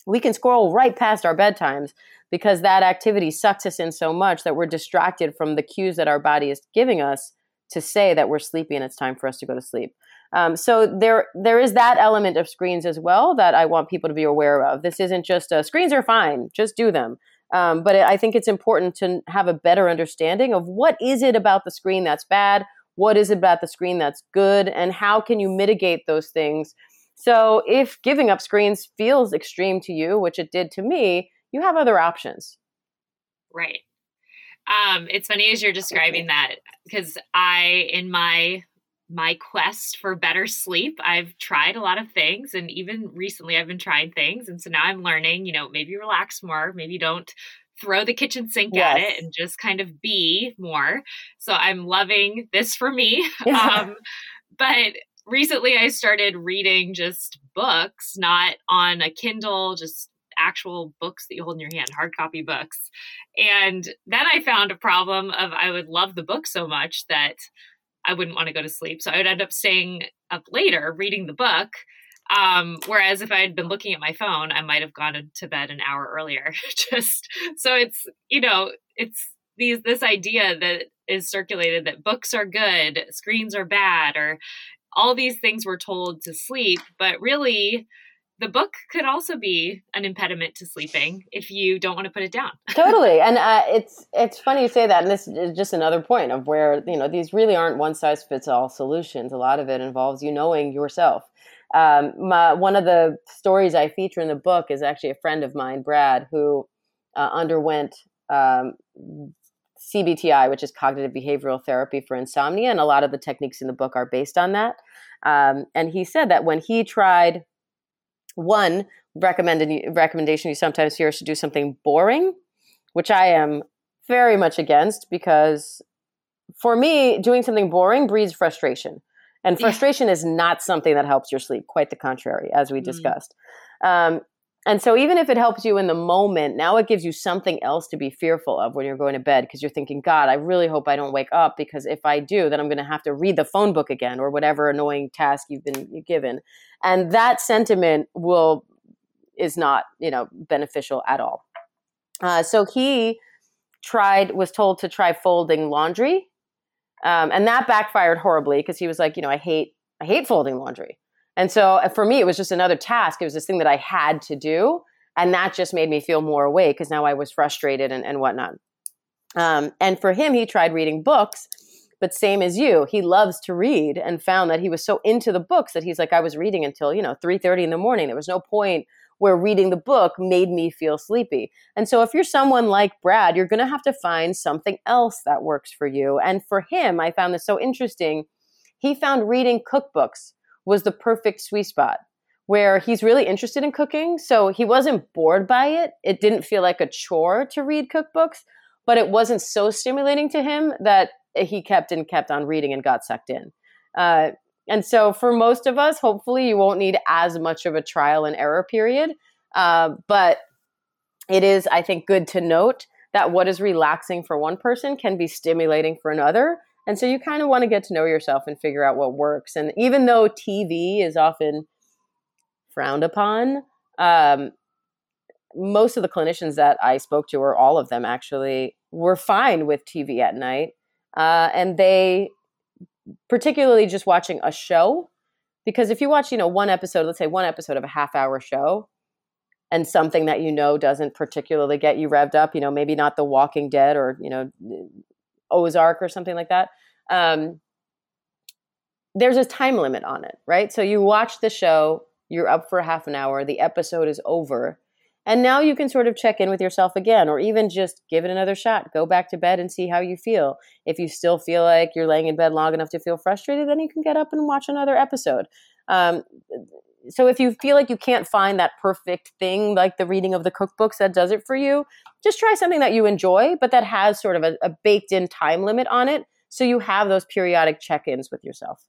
We can scroll right past our bedtimes because that activity sucks us in so much that we're distracted from the cues that our body is giving us to say that we're sleepy and it's time for us to go to sleep. Um, so there, there is that element of screens as well that I want people to be aware of. This isn't just a, screens are fine, just do them. Um, but I think it's important to have a better understanding of what is it about the screen that's bad. What is it about the screen that's good? And how can you mitigate those things? So if giving up screens feels extreme to you, which it did to me, you have other options. Right. Um, it's funny as you're describing that, because I, in my my quest for better sleep, I've tried a lot of things. And even recently I've been trying things. And so now I'm learning, you know, maybe relax more, maybe don't throw the kitchen sink yes. at it and just kind of be more. So I'm loving this for me. Yeah. Um, but recently I started reading just books, not on a Kindle, just actual books that you hold in your hand, hard copy books. And then I found a problem of I would love the book so much that I wouldn't want to go to sleep. So I would end up staying up later reading the book. Um, whereas if I had been looking at my phone, I might have gone to bed an hour earlier. Just so it's, you know, it's these this idea that is circulated that books are good, screens are bad, or all these things we're told to sleep. But really, the book could also be an impediment to sleeping if you don't want to put it down. Totally. And uh, it's it's funny you say that. And this is just another point of where, you know, these really aren't one-size-fits-all solutions. A lot of it involves you knowing yourself. Um, my, one of the stories I feature in the book is actually a friend of mine, Brad, who uh, underwent um, C B T I, which is cognitive behavioral therapy for insomnia. And a lot of the techniques in the book are based on that. Um, and he said that when he tried one recommended recommendation you sometimes hear is to do something boring, which I am very much against, because for me, doing something boring breeds frustration. And frustration yeah. is not something that helps your sleep, quite the contrary, as we discussed. Mm. Um, and so even if it helps you in the moment, now it gives you something else to be fearful of when you're going to bed, because you're thinking, God, I really hope I don't wake up, because if I do, then I'm going to have to read the phone book again or whatever annoying task you've been given. And that sentiment will is not, you know, beneficial at all. Uh, so he tried, was told to try folding laundry. Um, and that backfired horribly, because he was like, you know, I hate, I hate folding laundry. And so for me, it was just another task. It was this thing that I had to do. And that just made me feel more awake, because now I was frustrated and, and whatnot. Um, and for him, he tried reading books, but same as you, he loves to read, and found that he was so into the books that he's like, I was reading until, you know, three thirty in the morning. There was no point where reading the book made me feel sleepy. And so if you're someone like Brad, you're going to have to find something else that works for you. And for him, I found this so interesting. He found reading cookbooks was the perfect sweet spot, where he's really interested in cooking. So he wasn't bored by it. It didn't feel like a chore to read cookbooks, but it wasn't so stimulating to him that he kept and kept on reading and got sucked in. Uh, And so for most of us, hopefully you won't need as much of a trial and error period. Uh, but it is, I think, good to note that what is relaxing for one person can be stimulating for another. And so you kind of want to get to know yourself and figure out what works. And even though T V is often frowned upon, um, most of the clinicians that I spoke to, or all of them actually, were fine with T V at night. Uh, and they... particularly just watching a show, because if you watch, you know, one episode, let's say one episode of a half hour show, and something that, you know, doesn't particularly get you revved up, you know, maybe not The Walking Dead or, you know, Ozark or something like that. Um, there's a time limit on it, right? So you watch the show, you're up for half an hour, the episode is over, and now you can sort of check in with yourself again, or even just give it another shot. Go back to bed and see how you feel. If you still feel like you're laying in bed long enough to feel frustrated, then you can get up and watch another episode. Um, so if you feel like you can't find that perfect thing, like the reading of the cookbooks that does it for you, just try something that you enjoy, but that has sort of a, a baked-in time limit on it, so you have those periodic check-ins with yourself.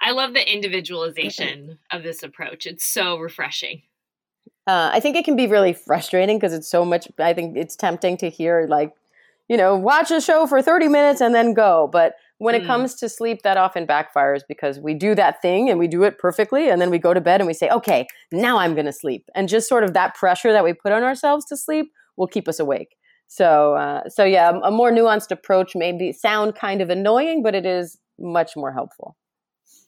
I love the individualization of this approach. It's so refreshing. Uh, I think it can be really frustrating, because it's so much, I think it's tempting to hear, like, you know, watch a show for thirty minutes and then go. But when mm. it comes to sleep, that often backfires, because we do that thing and we do it perfectly. And then we go to bed and we say, okay, now I'm going to sleep. And just sort of that pressure that we put on ourselves to sleep will keep us awake. So, uh, so yeah, a more nuanced approach may be, sound kind of annoying, but it is much more helpful.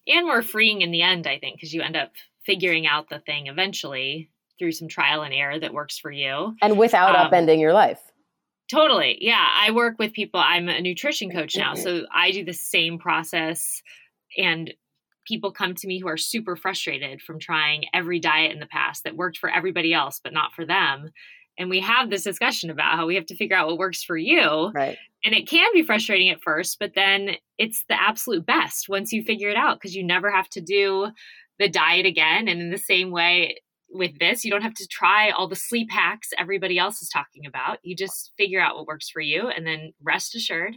And more freeing in the end, I think, because you end up figuring out the thing eventually through some trial and error that works for you. And without um, upending your life. Totally. Yeah. I work with people. I'm a nutrition coach now. So I do the same process, and people come to me who are super frustrated from trying every diet in the past that worked for everybody else, but not for them. And we have this discussion about how we have to figure out what works for you. Right. And it can be frustrating at first, but then it's the absolute best once you figure it out, because you never have to do the diet again. And in the same way, with this. You don't have to try all the sleep hacks everybody else is talking about. You just figure out what works for you and then rest assured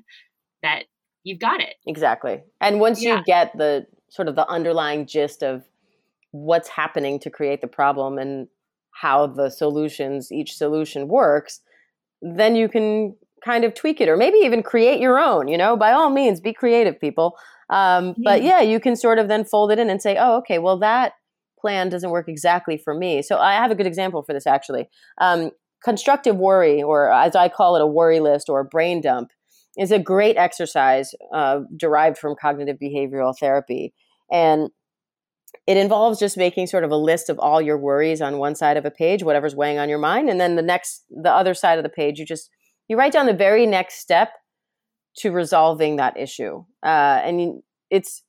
that you've got it. Exactly. And once yeah. you get the sort of the underlying gist of what's happening to create the problem and how the solutions, each solution works, then you can kind of tweak it or maybe even create your own, you know, by all means, be creative, people. Um, yeah. But yeah, you can sort of then fold it in and say, oh, okay, well, that plan doesn't work exactly for me. So I have a good example for this, actually. Um, constructive worry, or as I call it, a worry list or a brain dump, is a great exercise uh, derived from cognitive behavioral therapy. And it involves just making sort of a list of all your worries on one side of a page, whatever's weighing on your mind. And then the next, the other side of the page, you just, you write down the very next step to resolving that issue. Uh, and it's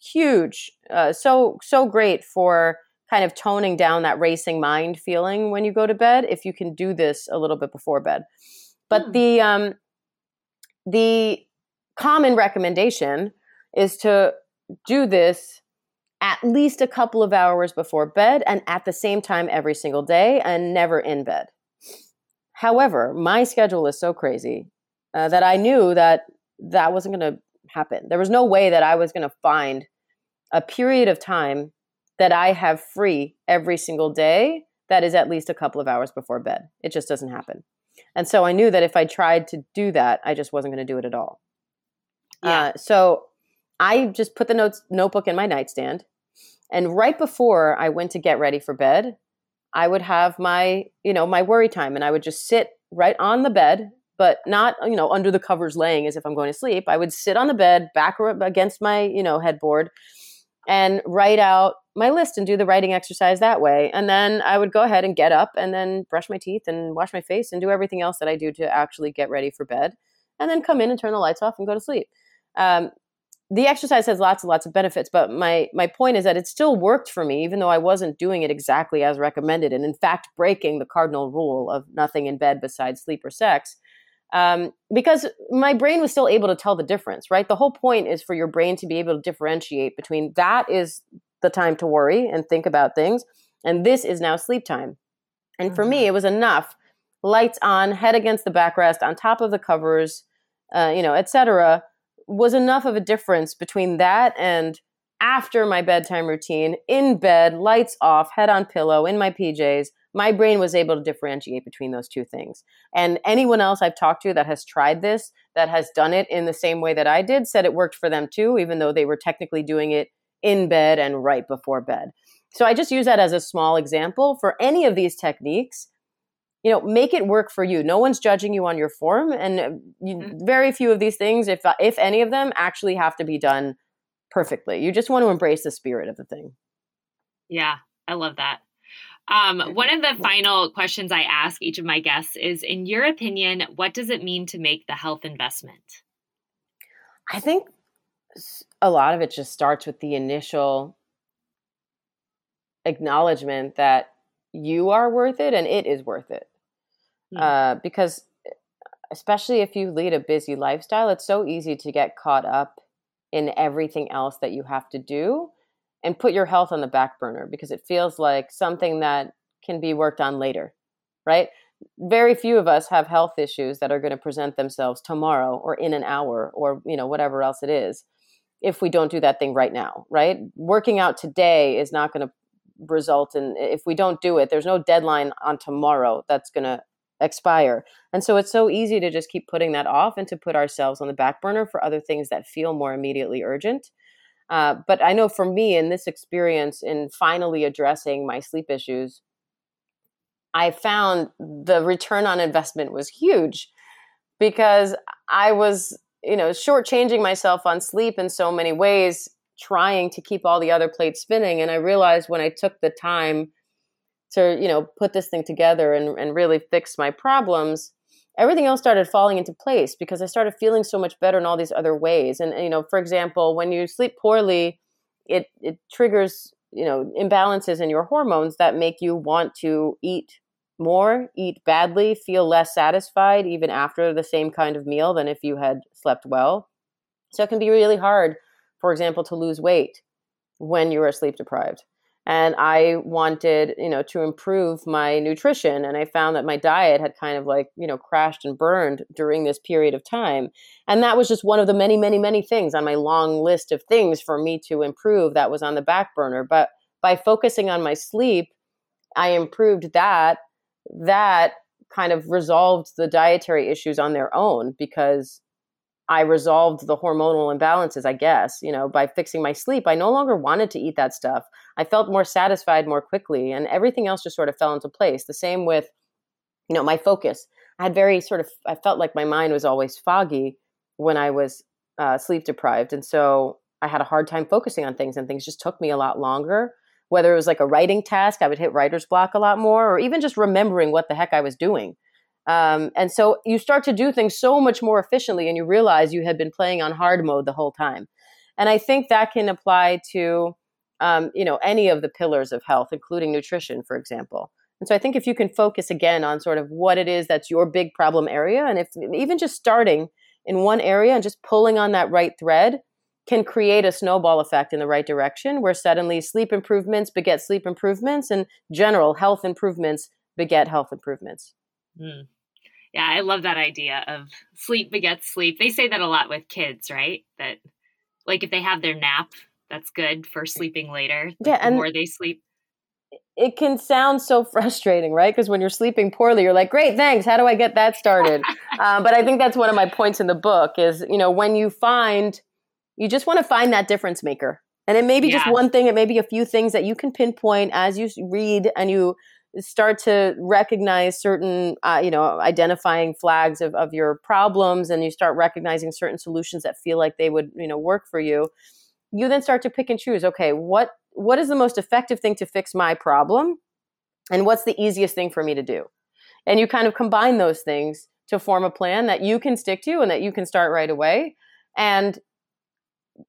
huge. Uh, so, so great for kind of toning down that racing mind feeling when you go to bed, if you can do this a little bit before bed. But hmm. the, um, the common recommendation is to do this at least a couple of hours before bed and at the same time every single day and never in bed. However, my schedule is so crazy uh, that I knew that that wasn't going to happen. There was no way that I was going to find a period of time that I have free every single day that is at least a couple of hours before bed. It just doesn't happen. And so I knew that if I tried to do that, I just wasn't going to do it at all. Yeah. Uh, so I just put the notes notebook in my nightstand. And right before I went to get ready for bed, I would have my, you know, my worry time, and I would just sit right on the bed, but not, you know, under the covers laying as if I'm going to sleep. I would sit on the bed back against my, you know, headboard and write out my list and do the writing exercise that way. And then I would go ahead and get up and then brush my teeth and wash my face and do everything else that I do to actually get ready for bed, and then come in and turn the lights off and go to sleep. Um, The exercise has lots and lots of benefits, but my my point is that it still worked for me, even though I wasn't doing it exactly as recommended, and in fact, breaking the cardinal rule of nothing in bed besides sleep or sex, um, because my brain was still able to tell the difference, right? The whole point is for your brain to be able to differentiate between that is the time to worry and think about things, and this is now sleep time. And for mm-hmm. me, it was enough. Lights on, head against the backrest, on top of the covers, uh, you know, et cetera, was enough of a difference between that and after my bedtime routine, in bed, lights off, head on pillow, in my P Js, my brain was able to differentiate between those two things. And anyone else I've talked to that has tried this, that has done it in the same way that I did, said it worked for them too, even though they were technically doing it in bed and right before bed. So I just use that as a small example for any of these techniques. You know, make it work for you. No one's judging you on your form, and you, very few of these things, if if any of them, actually have to be done perfectly. You just want to embrace the spirit of the thing. Yeah, I love that. Um, one of the final questions I ask each of my guests is, in your opinion, what does it mean to make the health investment? I think a lot of it just starts with the initial acknowledgement that you are worth it and it is worth it. Uh, because especially if you lead a busy lifestyle, it's so easy to get caught up in everything else that you have to do and put your health on the back burner because it feels like something that can be worked on later, right? Very few of us have health issues that are going to present themselves tomorrow or in an hour or, you know, whatever else it is, if we don't do that thing right now, right? Working out today is not going to result in, if we don't do it, there's no deadline on tomorrow that's going to expire. And so it's so easy to just keep putting that off and to put ourselves on the back burner for other things that feel more immediately urgent. Uh, but I know for me, in this experience, in finally addressing my sleep issues, I found the return on investment was huge because I was, you know, shortchanging myself on sleep in so many ways, trying to keep all the other plates spinning. And I realized when I took the time to, you know, put this thing together and, and really fix my problems, everything else started falling into place because I started feeling so much better in all these other ways. And, you know, for example, when you sleep poorly, it, it triggers, you know, imbalances in your hormones that make you want to eat more, eat badly, feel less satisfied, even after the same kind of meal than if you had slept well. So it can be really hard, for example, to lose weight when you are sleep deprived. And I wanted, you know, to improve my nutrition. And I found that my diet had kind of like, you know, crashed and burned during this period of time. And that was just one of the many, many, many things on my long list of things for me to improve that was on the back burner. But by focusing on my sleep, I improved that. That kind of resolved the dietary issues on their own, because I resolved the hormonal imbalances, I guess, you know, by fixing my sleep. I no longer wanted to eat that stuff. I felt more satisfied more quickly, and everything else just sort of fell into place. The same with, you know, my focus. I had very sort of, I felt like my mind was always foggy when I was uh, sleep deprived. And so I had a hard time focusing on things, and things just took me a lot longer. Whether it was like a writing task, I would hit writer's block a lot more, or even just remembering what the heck I was doing. Um, and so you start to do things so much more efficiently, and you realize you had been playing on hard mode the whole time. And I think that can apply to, um, you know, any of the pillars of health, including nutrition, for example. And so I think if you can focus again on sort of what it is that's your big problem area, and if even just starting in one area and just pulling on that right thread, can create a snowball effect in the right direction, where suddenly sleep improvements beget sleep improvements, and general health improvements beget health improvements. Mm. Yeah, I love that idea of sleep begets sleep. They say that a lot with kids, right? That like if they have their nap, that's good for sleeping later. Yeah, the and more they sleep. It can sound so frustrating, right? Because when you're sleeping poorly, you're like, great, thanks. How do I get that started? um, but I think that's one of my points in the book is, you know, when you find You just want to find that difference maker. And it may be yeah. just one thing. It may be a few things that you can pinpoint as you read and you start to recognize certain, uh, you know, identifying flags of, of your problems, and you start recognizing certain solutions that feel like they would, you know, work for you. You then start to pick and choose, okay, what what is the most effective thing to fix my problem? And what's the easiest thing for me to do? And you kind of combine those things to form a plan that you can stick to and that you can start right away. And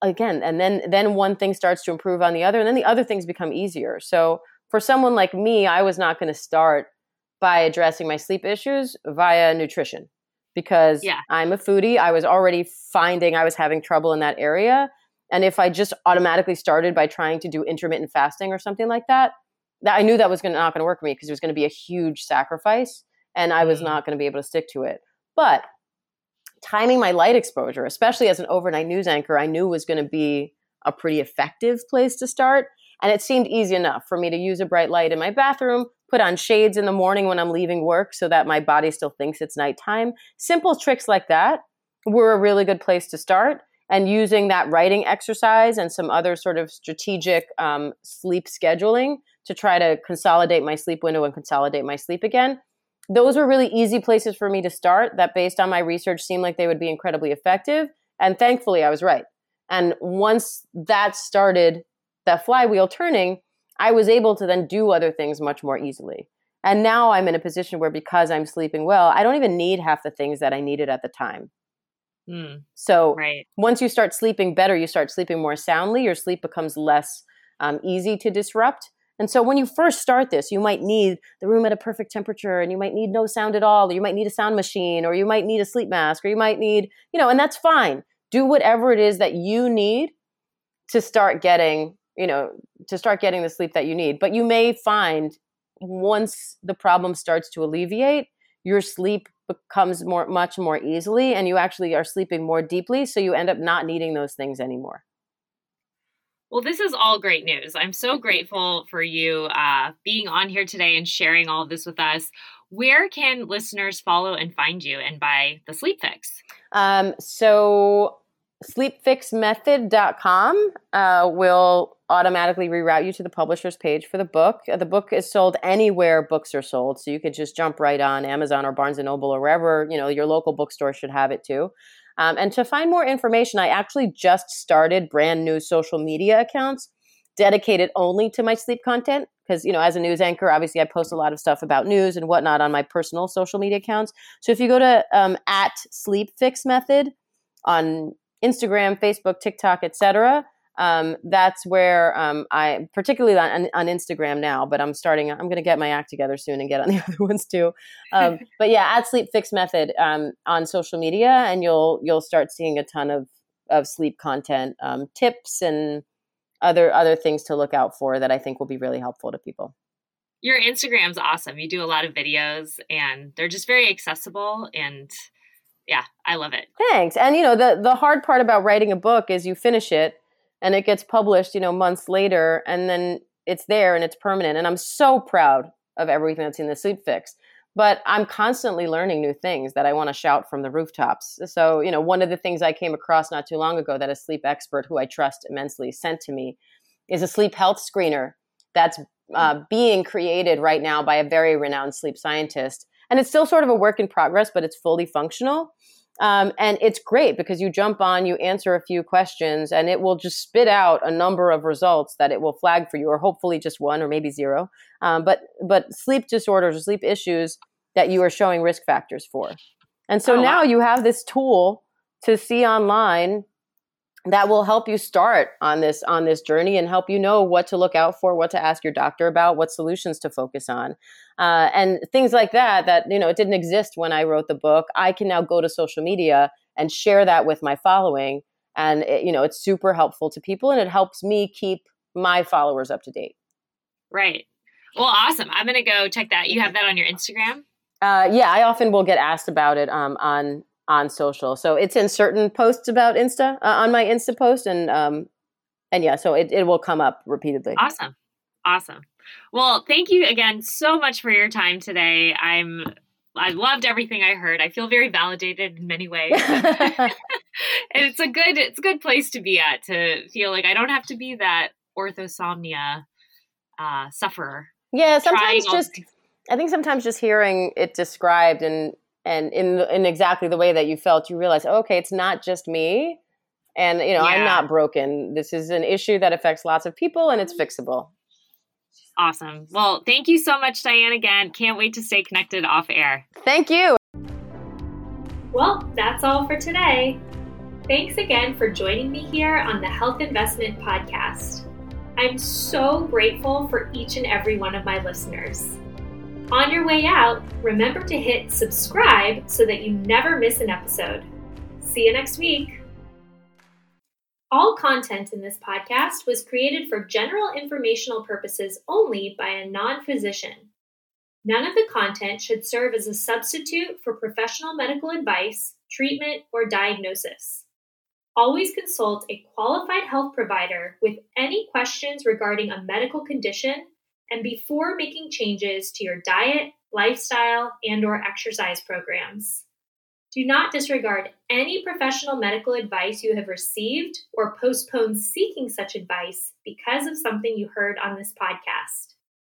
Again, and then then one thing starts to improve on the other, and then the other things become easier. So for someone like me, I was not going to start by addressing my sleep issues via nutrition, because yeah. I'm a foodie. I was already finding I was having trouble in that area. And if I just automatically started by trying to do intermittent fasting or something like that, that I knew that was gonna, not going to work for me, because it was going to be a huge sacrifice, and I was mm-hmm. not going to be able to stick to it. But timing my light exposure, especially as an overnight news anchor, I knew was going to be a pretty effective place to start. And it seemed easy enough for me to use a bright light in my bathroom, put on shades in the morning when I'm leaving work so that my body still thinks it's nighttime. Simple tricks like that were a really good place to start. And using that writing exercise and some other sort of strategic um, sleep scheduling to try to consolidate my sleep window and consolidate my sleep again. Those were really easy places for me to start that, based on my research, seemed like they would be incredibly effective. And thankfully, I was right. And once that started, that flywheel turning, I was able to then do other things much more easily. And now I'm in a position where, because I'm sleeping well, I don't even need half the things that I needed at the time. Mm, so right. Once you start sleeping better, you start sleeping more soundly, your sleep becomes less um, easy to disrupt. And so when you first start this, you might need the room at a perfect temperature, and you might need no sound at all, or you might need a sound machine, or you might need a sleep mask, or you might need, you know, and that's fine. Do whatever it is that you need to start getting, you know, to start getting the sleep that you need. But you may find once the problem starts to alleviate, your sleep becomes more, much more easily, and you actually are sleeping more deeply. So you end up not needing those things anymore. Well, this is all great news. I'm so grateful for you uh, being on here today and sharing all of this with us. Where can listeners follow and find you and buy The Sleep Fix? Um, so Sleep Fix Method dot com uh, will automatically reroute you to the publisher's page for the book. The book is sold anywhere books are sold. So you could just jump right on Amazon or Barnes and Noble or wherever, you know, your local bookstore should have it too. Um, and to find more information, I actually just started brand new social media accounts dedicated only to my sleep content. Because, you know, as a news anchor, obviously I post a lot of stuff about news and whatnot on my personal social media accounts. So if you go to um, at SleepFixMethod on Instagram, Facebook, TikTok, et cetera, um, that's where um, I, particularly on, on Instagram now, but I'm starting, I'm going to get my act together soon and get on the other ones too. Um, but yeah, at Sleep Fix Method, um, on social media, and you'll, you'll start seeing a ton of, of sleep content, um, tips and, other other things to look out for that I think will be really helpful to people. Your Instagram's awesome. You do a lot of videos and they're just very accessible, and yeah, I love it. Thanks. And you know, the the hard part about writing a book is you finish it and it gets published, you know, months later, and then it's there and it's permanent. And I'm so proud of everything that's in the Sleep Fix. But I'm constantly learning new things that I want to shout from the rooftops. So, you know, one of the things I came across not too long ago that a sleep expert who I trust immensely sent to me is a sleep health screener that's uh, being created right now by a very renowned sleep scientist. And it's still sort of a work in progress, but it's fully functional. Um, and it's great because you jump on, you answer a few questions, and it will just spit out a number of results that it will flag for you, or hopefully just one or maybe zero. Um, but but sleep disorders or sleep issues that you are showing risk factors for. And so oh, now wow. you have this tool to see online that will help you start on this on this journey and help you know what to look out for, what to ask your doctor about, what solutions to focus on, uh, and things like that, that, you know, it didn't exist when I wrote the book. I can now go to social media and share that with my following. And, it, you know, it's super helpful to people, and it helps me keep my followers up to date. Right. Well, awesome. I'm going to go check that. You have that on your Instagram? Uh, yeah, I often will get asked about it um, on on social. So it's in certain posts about Insta, uh, on my Insta post. And um, and yeah, so it, it will come up repeatedly. Awesome. Awesome. Well, thank you again so much for your time today. I'm, I loved everything I heard. I feel very validated in many ways. And it's a good, it's a good place to be at, to feel like I don't have to be that orthosomnia uh, sufferer. Yeah. Sometimes just, I think sometimes just hearing it described and, and in in exactly the way that you felt, you realize, oh, okay, it's not just me. And, you know, yeah. I'm not broken. This is an issue that affects lots of people, and it's fixable. Awesome. Well, thank you so much, Diane, again. Can't wait to stay connected off air. Thank you. Well, that's all for today. Thanks again for joining me here on the Health Investment Podcast. I'm so grateful for each and every one of my listeners. On your way out, remember to hit subscribe so that you never miss an episode. See you next week. All content in this podcast was created for general informational purposes only by a non-physician. None of the content should serve as a substitute for professional medical advice, treatment, or diagnosis. Always consult a qualified health provider with any questions regarding a medical condition and before making changes to your diet, lifestyle, and/or exercise programs. Do not disregard any professional medical advice you have received or postpone seeking such advice because of something you heard on this podcast.